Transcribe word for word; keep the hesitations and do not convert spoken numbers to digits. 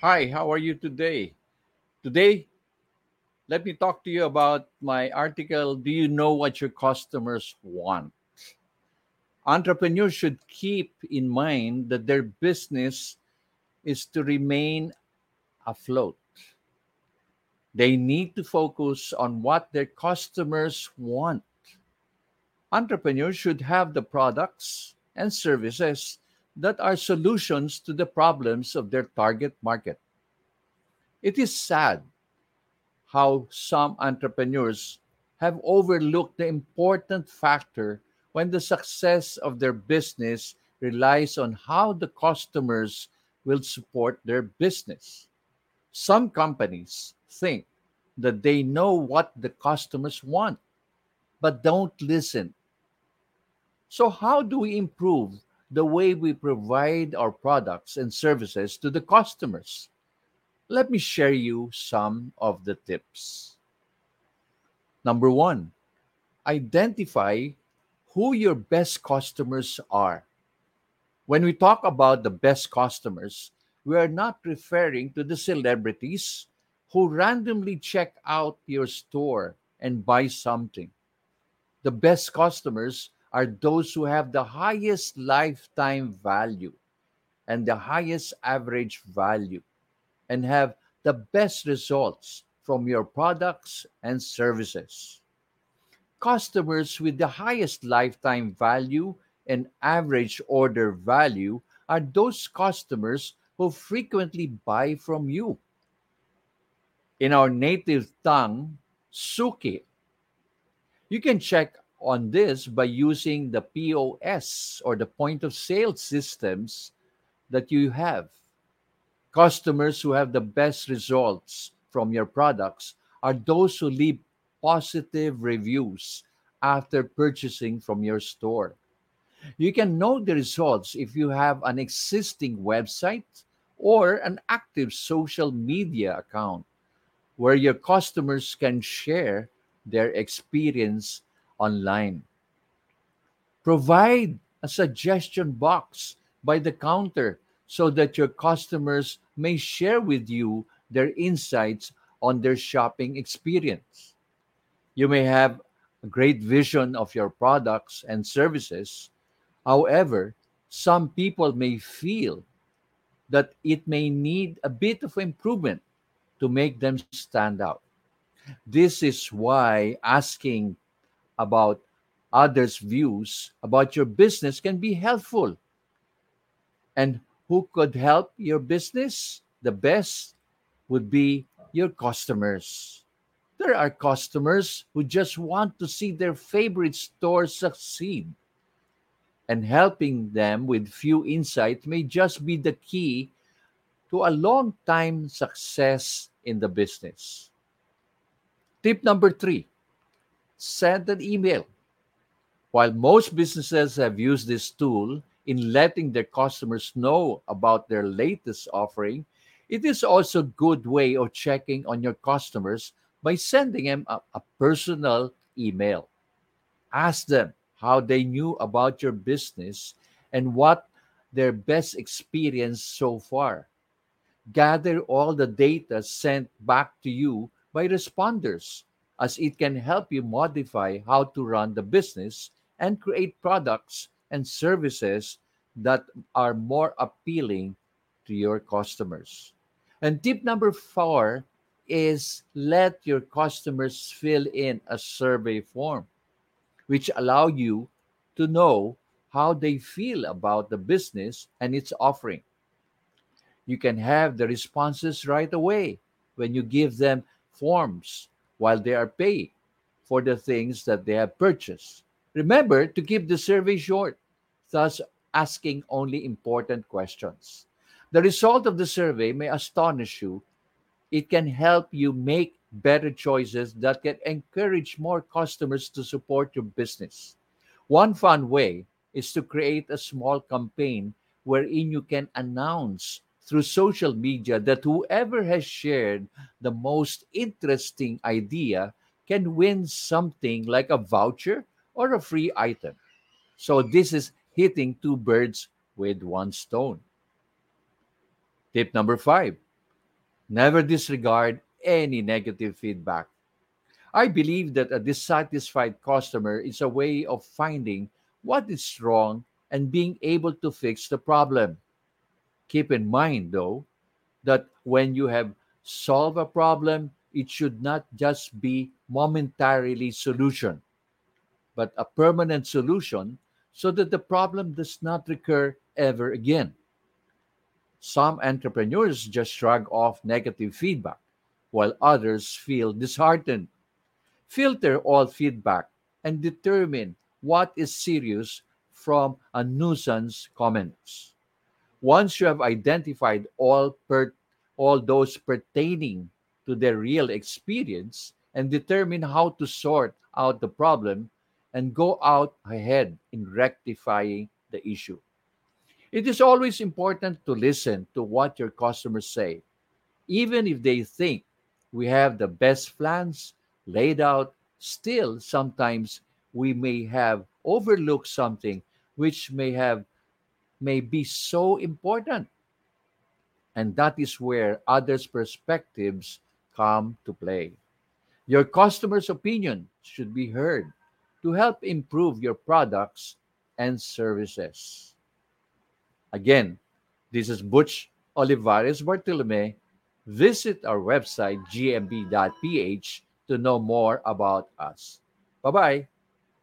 Hi, how are you today? Today, let me talk to you about my article, Do You Know What Your Customers Want? Entrepreneurs should keep in mind that their business is to remain afloat. They need to focus on what their customers want. Entrepreneurs should have the products and services that are solutions to the problems of their target market. It is sad how some entrepreneurs have overlooked the important factor when the success of their business relies on how the customers will support their business. Some companies think that they know what the customers want, but don't listen. So how do we improve the way we provide our products and services to the customers? Let me share you some of the tips. Number one, identify who your best customers are. When we talk about the best customers, we are not referring to the celebrities who randomly check out your store and buy something. The best customers are those who have the highest lifetime value and the highest average value and have the best results from your products and services. Customers with the highest lifetime value and average order value are those customers who frequently buy from you. In our native tongue, suki. You can check on this by using the P O S or the point of sale systems that you have. Customers who have the best results from your products are those who leave positive reviews after purchasing from your store. You can know the results if you have an existing website or an active social media account where your customers can share their experience online. Provide a suggestion box by the counter so that your customers may share with you their insights on their shopping experience. You may have a great vision of your products and services. However, some people may feel that it may need a bit of improvement to make them stand out. This is why asking about others' views about your business can be helpful. And who could help your business? The best would be your customers. There are customers who just want to see their favorite store succeed. And helping them with few insights may just be the key to a long-time success in the business. Tip number three. Send an email. While most businesses have used this tool in letting their customers know about their latest offering, it is also a good way of checking on your customers by sending them a, a personal email. Ask them how they knew about your business and what their best experience so far. Gather all the data sent back to you by responders, as it can help you modify how to run the business and create products and services that are more appealing to your customers. And tip number four is let your customers fill in a survey form, which allow you to know how they feel about the business and its offering. You can have the responses right away when you give them forms while they are paid for the things that they have purchased. Remember to keep the survey short, thus asking only important questions. The result of the survey may astonish you. It can help you make better choices that can encourage more customers to support your business. One fun way is to create a small campaign wherein you can announce through social media that whoever has shared the most interesting idea can win something like a voucher or a free item. So this is hitting two birds with one stone. Tip number five, Never disregard any negative feedback. I believe that a dissatisfied customer is a way of finding what is wrong and being able to fix the problem. Keep in mind, though, that when you have solved a problem, it should not just be momentarily solution, but a permanent solution so that the problem does not recur ever again. Some entrepreneurs just shrug off negative feedback, while others feel disheartened. Filter all feedback and determine what is serious from a nuisance comments. Once you have identified all per- all those pertaining to their real experience and determine how to sort out the problem and go out ahead in rectifying the issue. It is always important to listen to what your customers say, even if they think we have the best plans laid out. Still, sometimes we may have overlooked something which may have may be so important, and that is where others' perspectives come to play. Your customers' opinion should be heard to help improve your products and services. Again, this is Butch Olivares Bartolome. Visit our website, g m b dot p h, to know more about us. Bye-bye.